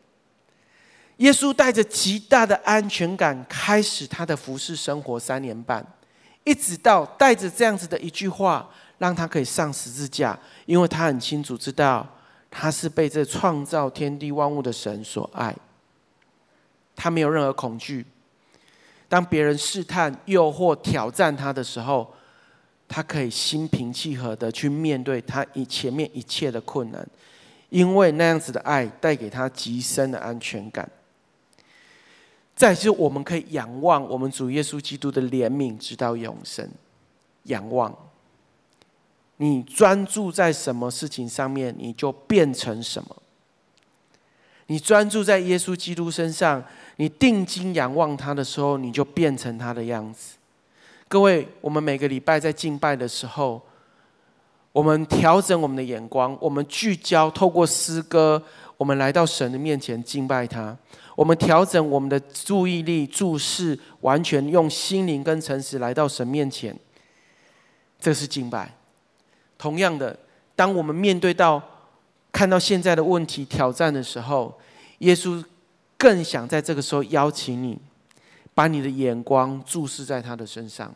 耶稣带着极大的安全感开始他的服侍生活3年半，一直到带着这样子的一句话让他可以上十字架，因为他很清楚知道他是被这创造天地万物的神所爱，他没有任何恐惧。当别人试探、诱惑、挑战他的时候，他可以心平气和的去面对他前面一切的困难，因为那样子的爱带给他极深的安全感。再来是我们可以仰望我们主耶稣基督的怜悯直到永生。仰望，你专注在什么事情上面，你就变成什么。你专注在耶稣基督身上，你定睛仰望他的时候，你就变成他的样子。各位，我们每个礼拜在敬拜的时候，我们调整我们的眼光，我们聚焦，透过诗歌，我们来到神的面前敬拜他。我们调整我们的注意力、注视，完全用心灵跟诚实来到神面前，这是敬拜。同样的，当我们面对到看到现在的问题、挑战的时候，耶稣更想在这个时候邀请你，把你的眼光注视在他的身上，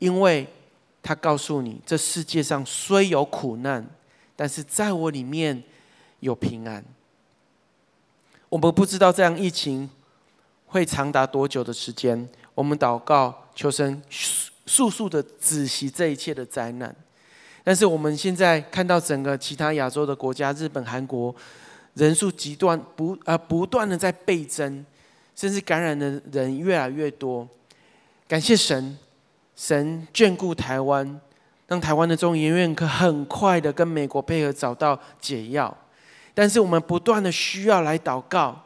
因为他告诉你，这世界上虽有苦难，但是在我里面有平安。我们不知道这样疫情会长达多久的时间，我们祷告求神速速的止息这一切的灾难。但是我们现在看到整个其他亚洲的国家，日本、韩国，人数不断的在倍增，甚至感染的人越来越多。感谢神，神眷顾台湾，让台湾的中研院可很快的跟美国配合找到解药。但是我们不断的需要来祷告，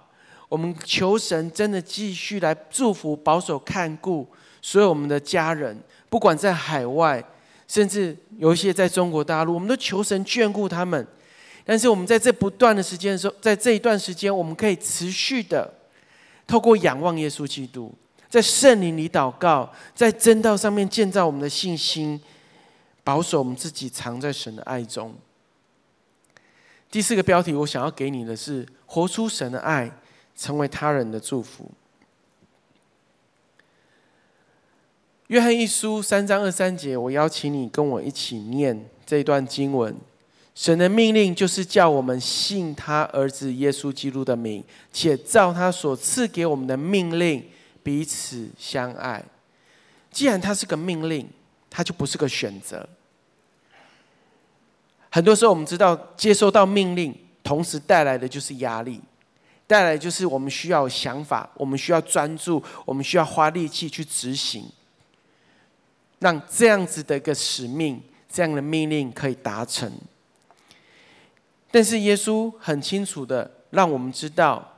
我们求神真的继续来祝福、保守、看顾所有我们的家人，不管在海外，甚至有一些在中国大陆，我们都求神眷顾他们。但是我们在这不断的时间的时候，在这一段时间，我们可以持续的透过仰望耶稣基督，在圣灵里祷告，在真道上面建造我们的信心，保守我们自己藏在神的爱中。第4个标题，我想要给你的是活出神的爱，成为他人的祝福。约翰一书3章23节，我邀请你跟我一起念这段经文。神的命令就是叫我们信他儿子耶稣基督的名，且照他所赐给我们的命令彼此相爱。既然它是个命令，它就不是个选择。很多时候我们知道，接收到命令同时带来的就是压力，带来就是我们需要想法，我们需要专注，我们需要花力气去执行，让这样子的一个使命，这样的命令可以达成。但是耶稣很清楚的让我们知道，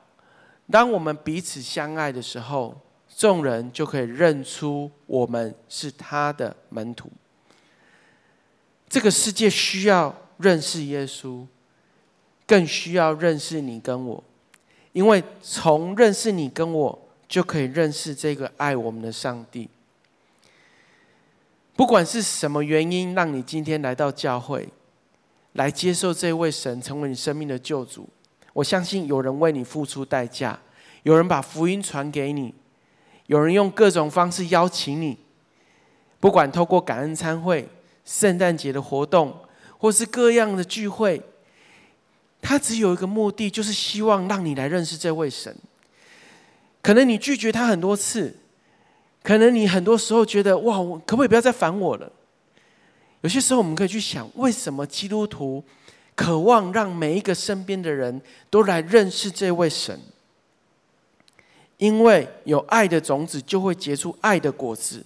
当我们彼此相爱的时候，众人就可以认出我们是他的门徒。这个世界需要认识耶稣，更需要认识你跟我，因为从认识你跟我，就可以认识这个爱我们的上帝。不管是什么原因让你今天来到教会，来接受这位神成为你生命的救主，我相信有人为你付出代价，有人把福音传给你，有人用各种方式邀请你，不管透过感恩餐会、圣诞节的活动，或是各样的聚会，他只有一个目的，就是希望让你来认识这位神。可能你拒绝他很多次，可能你很多时候觉得哇，可不可以不要再烦我了？有些时候我们可以去想，为什么基督徒渴望让每一个身边的人都来认识这位神？因为有爱的种子就会结出爱的果子。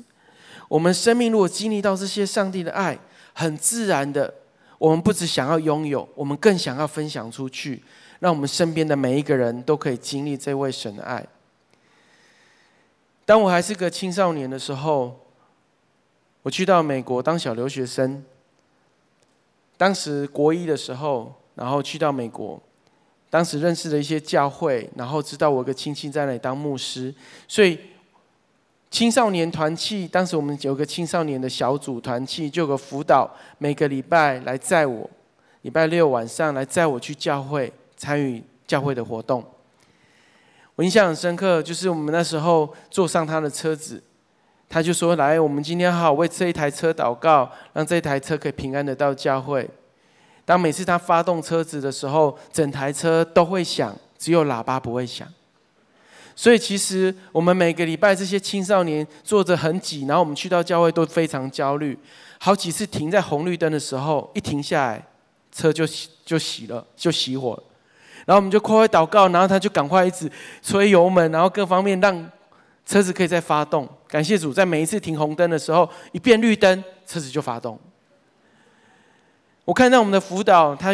我们生命如果经历到这些上帝的爱，很自然的，我们不只想要拥有，我们更想要分享出去，让我们身边的每一个人都可以经历这位神的爱。当我还是个青少年的时候，我去到美国当小留学生，当时国一的时候，然后去到美国，当时认识了一些教会，然后知道我一个亲戚在那里当牧师，所以青少年团契，当时我们有个青少年的小组团契，就有个辅导，每个礼拜来载我，礼拜六晚上来载我去教会参与教会的活动。我印象很深刻，就是我们那时候坐上他的车子，他就说：“来，我们今天好好为这一台车祷告，让这一台车可以平安的到教会。”当每次他发动车子的时候，整台车都会响，只有喇叭不会响。所以其实我们每个礼拜这些青少年坐着很挤，然后我们去到教会都非常焦虑，好几次停在红绿灯的时候，一停下来，车就熄火了。然后我们就快快祷告，然后他就赶快一直催油门，然后各方面让车子可以再发动。感谢主，在每一次停红灯的时候，一变绿灯，车子就发动。我看到我们的辅导，他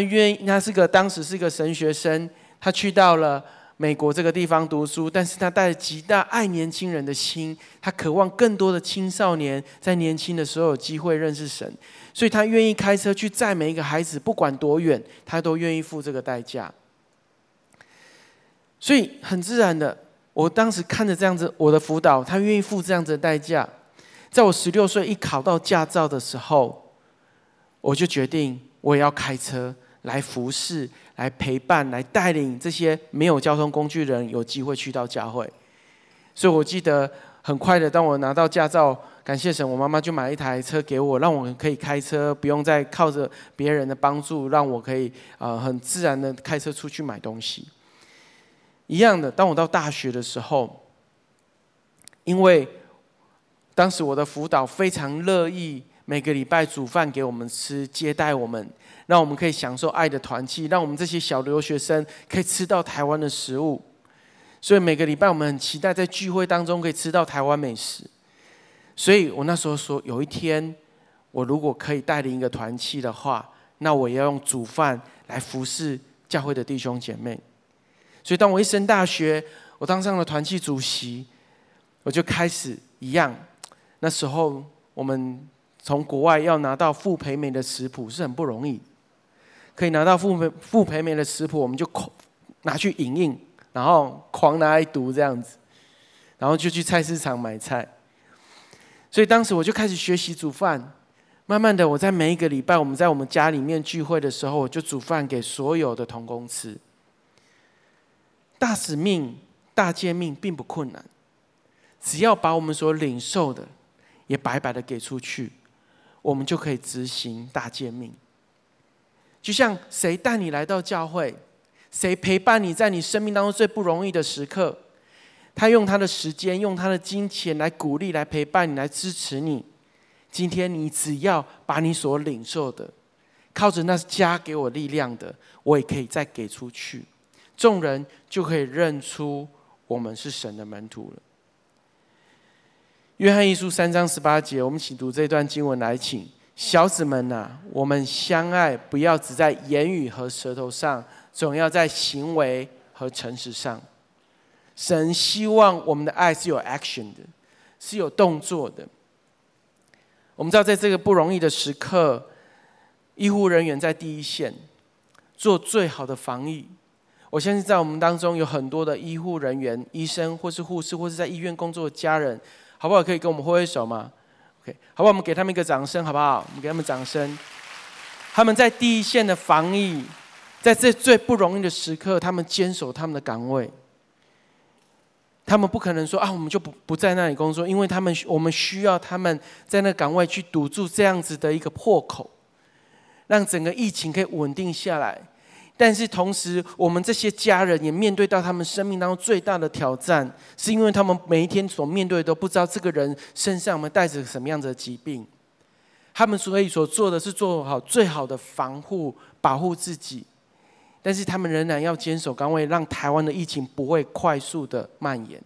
当时是个神学生，他去到了美国这个地方读书，但是他带着极大爱年轻人的心，他渴望更多的青少年在年轻的时候有机会认识神，所以他愿意开车去载每一个孩子，不管多远，他都愿意付这个代价。所以很自然的，我当时看着这样子，我的辅导他愿意付这样子的代价。在我16岁一考到驾照的时候，我就决定我也要开车来服侍、来陪伴、来带领这些没有交通工具的人有机会去到教会。所以我记得很快的，当我拿到驾照，感谢神，我妈妈就买一台车给我，让我可以开车，不用再靠着别人的帮助，让我可以很自然的开车出去买东西。一样的，当我到大学的时候，因为当时我的辅导非常乐意每个礼拜煮饭给我们吃，接待我们，让我们可以享受爱的团契，让我们这些小留学生可以吃到台湾的食物。所以每个礼拜我们很期待在聚会当中可以吃到台湾美食。所以我那时候说，有一天我如果可以带领一个团契的话，那我也要用煮饭来服侍教会的弟兄姐妹。所以当我一升大学，我当上了团契主席，我就开始一样。那时候我们从国外要拿到傅培梅的食谱是很不容易，可以拿到傅培梅的食谱，我们就拿去影印，然后狂拿来读这样子，然后就去菜市场买菜。所以当时我就开始学习煮饭，慢慢的我在每一个礼拜我们在我们家里面聚会的时候，我就煮饭给所有的同工吃。大使命、大诫命并不困难，只要把我们所领受的也白白的给出去，我们就可以执行大诫命。就像谁带你来到教会，谁陪伴你在你生命当中最不容易的时刻，他用他的时间、用他的金钱来鼓励、来陪伴你、来支持你。今天你只要把你所领受的，靠着那加给我力量的，我也可以再给出去。众人就可以认出我们是神的门徒了。约翰一书3章18节，我们请读这段经文来请。小子们啊，我们相爱，不要只在言语和舌头上，总要在行为和诚实上。神希望我们的爱是有 action 的，是有动作的。我们知道在这个不容易的时刻，医护人员在第一线做最好的防疫。我相信在我们当中有很多的医护人员、医生或是护士，或是在医院工作的家人，好不好？可以跟我们挥挥手吗？ OK， 好不好？我们给他们一个掌声，好不好？我们给他们掌声。他们在第一线的防疫，在这最不容易的时刻，他们坚守他们的岗位。他们不可能说啊，我们就不在那里工作，因为我们需要他们在那个岗位去堵住这样子的一个破口，让整个疫情可以稳定下来。但是同时，我们这些家人也面对到他们生命当中最大的挑战，是因为他们每一天所面对的都不知道这个人身上我们带着什么样子的疾病，他们所以所做的是做好最好的防护，保护自己。但是他们仍然要坚守岗位，让台湾的疫情不会快速的蔓延。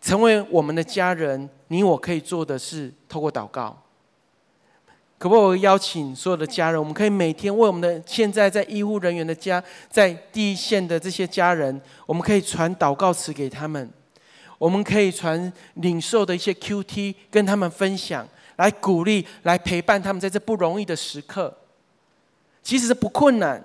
成为我们的家人，你我可以做的是透过祷告。可不可以邀请所有的家人，我们可以每天为我们的现在在医护人员的家，在第一线的这些家人，我们可以传祷告词给他们，我们可以传领受的一些 QT 跟他们分享，来鼓励，来陪伴他们在这不容易的时刻。其实不困难，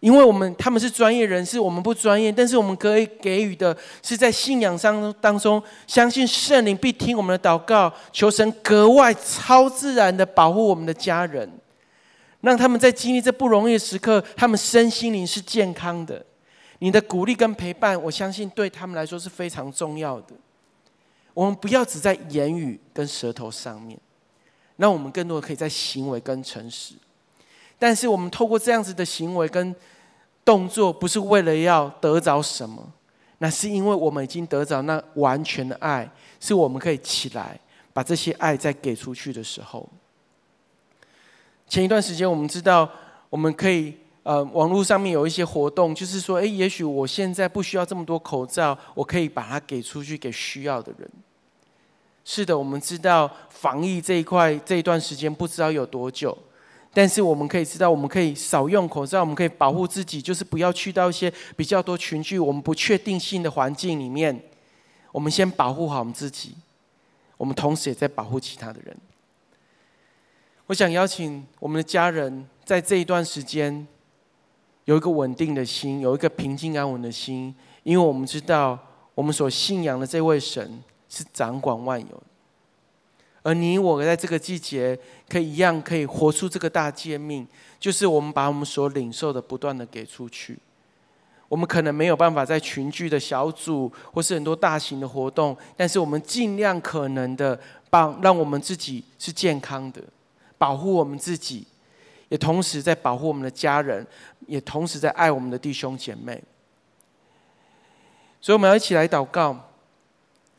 因为他们是专业人士，我们不专业，但是我们可以给予的是在信仰上当中，相信圣灵必听我们的祷告，求神格外超自然的保护我们的家人，让他们在经历这不容易的时刻，他们身心灵是健康的。你的鼓励跟陪伴，我相信对他们来说是非常重要的。我们不要只在言语跟舌头上面，那我们更多的可以在行为跟诚实。但是我们透过这样子的行为跟动作，不是为了要得着什么，那是因为我们已经得着那完全的爱，是我们可以起来把这些爱再给出去的时候。前一段时间我们知道，我们可以网络上面有一些活动，就是说，也许我现在不需要这么多口罩，我可以把它给出去给需要的人。是的，我们知道防疫这一段时间不知道有多久。但是我们可以知道，我们可以少用口罩，我们可以保护自己，就是不要去到一些比较多群聚、我们不确定性的环境里面。我们先保护好我们自己，我们同时也在保护其他的人。我想邀请我们的家人，在这一段时间有一个稳定的心，有一个平静安稳的心，因为我们知道我们所信仰的这位神是掌管万有的。而你我在这个季节可以一样可以活出这个大诫命，就是我们把我们所领受的不断的给出去。我们可能没有办法在群聚的小组或是很多大型的活动，但是我们尽量可能的让我们自己是健康的，保护我们自己，也同时在保护我们的家人，也同时在爱我们的弟兄姐妹。所以我们要一起来祷告。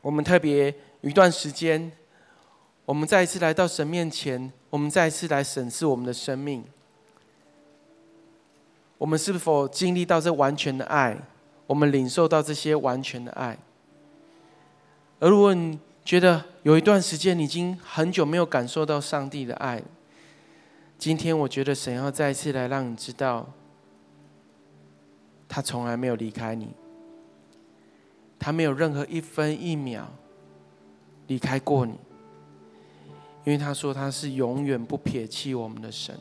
我们特别有一段时间，我们再一次来到神面前，我们再一次来审视我们的生命，我们是否经历到这完全的爱，我们领受到这些完全的爱。而如果你觉得有一段时间你已经很久没有感受到上帝的爱，今天我觉得神要再一次来让你知道，他从来没有离开你，他没有任何一分一秒离开过你，因为他说他是永远不撇弃我们的神。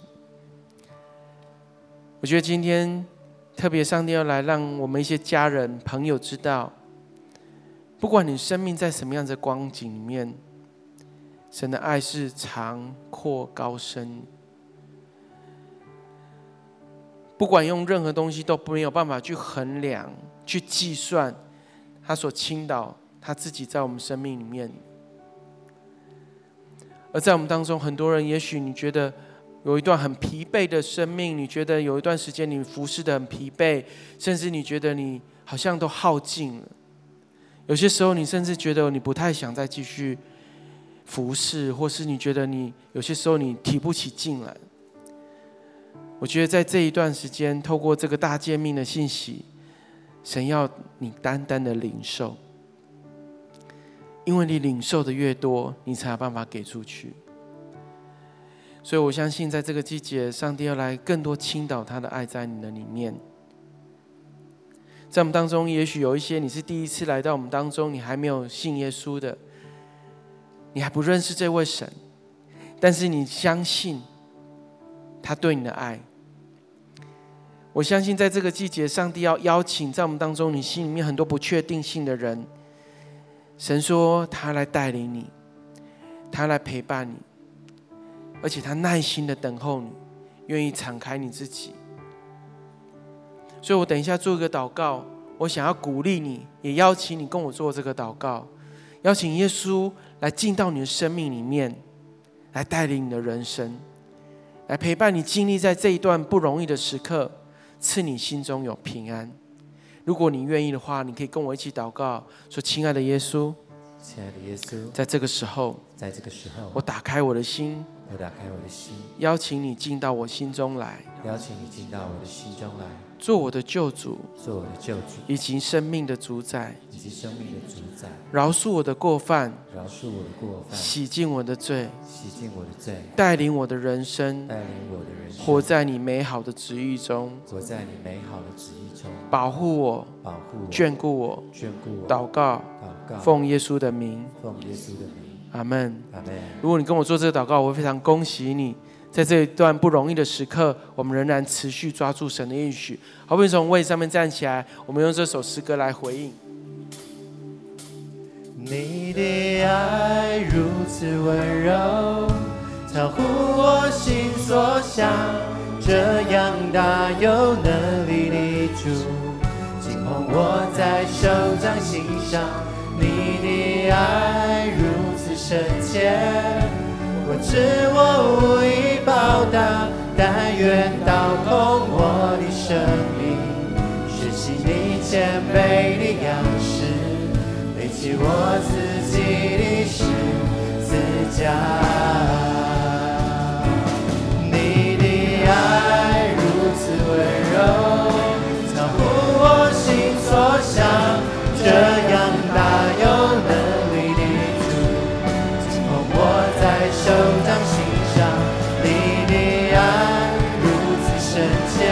我觉得今天特别上帝要来让我们一些家人朋友知道，不管你生命在什么样的光景里面，神的爱是长阔高深，不管用任何东西都没有办法去衡量去计算他所倾倒他自己在我们生命里面。而在我们当中，很多人也许你觉得有一段很疲惫的生命，你觉得有一段时间你服侍得很疲惫，甚至你觉得你好像都耗尽了，有些时候你甚至觉得你不太想再继续服侍，或是你觉得你有些时候你提不起劲来。我觉得在这一段时间，透过这个大诫命的信息，神要你单单的领受，因为你领受的越多，你才有办法给出去。所以我相信在这个季节，上帝要来更多倾倒他的爱在你的里面。在我们当中，也许有一些你是第一次来到我们当中，你还没有信耶稣的，你还不认识这位神，但是你相信他对你的爱。我相信在这个季节，上帝要邀请在我们当中你心里面很多不确定性的人，神说他来带领你，他来陪伴你，而且他耐心的等候你，愿意敞开你自己。所以我等一下做一个祷告，我想要鼓励你，也邀请你跟我做这个祷告，邀请耶稣来进到你的生命里面，来带领你的人生，来陪伴你经历在这一段不容易的时刻，赐你心中有平安。如果你愿意的话，你可以跟我一起祷告，说：亲爱的耶稣，亲爱的耶稣，在这个时候，我打开我的心，邀请你进到我心中来，做我的救主，以及生命的主宰，饶恕我的过犯，洗净我的罪，带领我的人生，活在你美好的旨意中，保护我，眷顾我，祷告，奉耶稣的名，阿们。如果你跟我做这个祷告，我会非常恭喜你。在这一段不容易的时刻，我们仍然持续抓住神的应许。好，不如从位上面站起来，我们用这首诗歌来回应。你的爱如此温柔，超乎我心所想，这样大有能力的主，竟捧我在手掌心上。你的爱如此深切，我知我无以报答，但愿倒空我的生命，学习你谦卑的样式，背起我自己的十字架。你的爱如此温柔，超乎我心所想，这样大有能力，手掌心上。你的爱如此深切，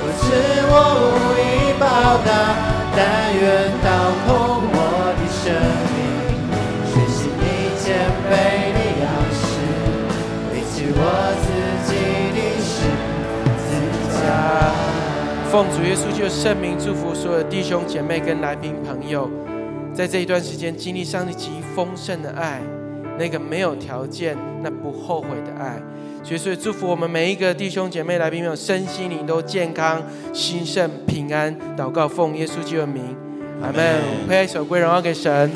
不知我无以报答，但愿倒空我的生命，学习你谦卑的样式，背起我自己的十字架。奉主耶稣基督的圣名，祝福所有弟兄姐妹跟来宾朋友，在这一段时间经历上帝极丰盛的爱，那个没有条件、那不后悔的爱。所以祝福我们每一个弟兄姐妹、来宾朋友，身心灵都健康、兴盛、平安。祷告，奉耶稣基督的名，阿门。我们一首归荣耀给神。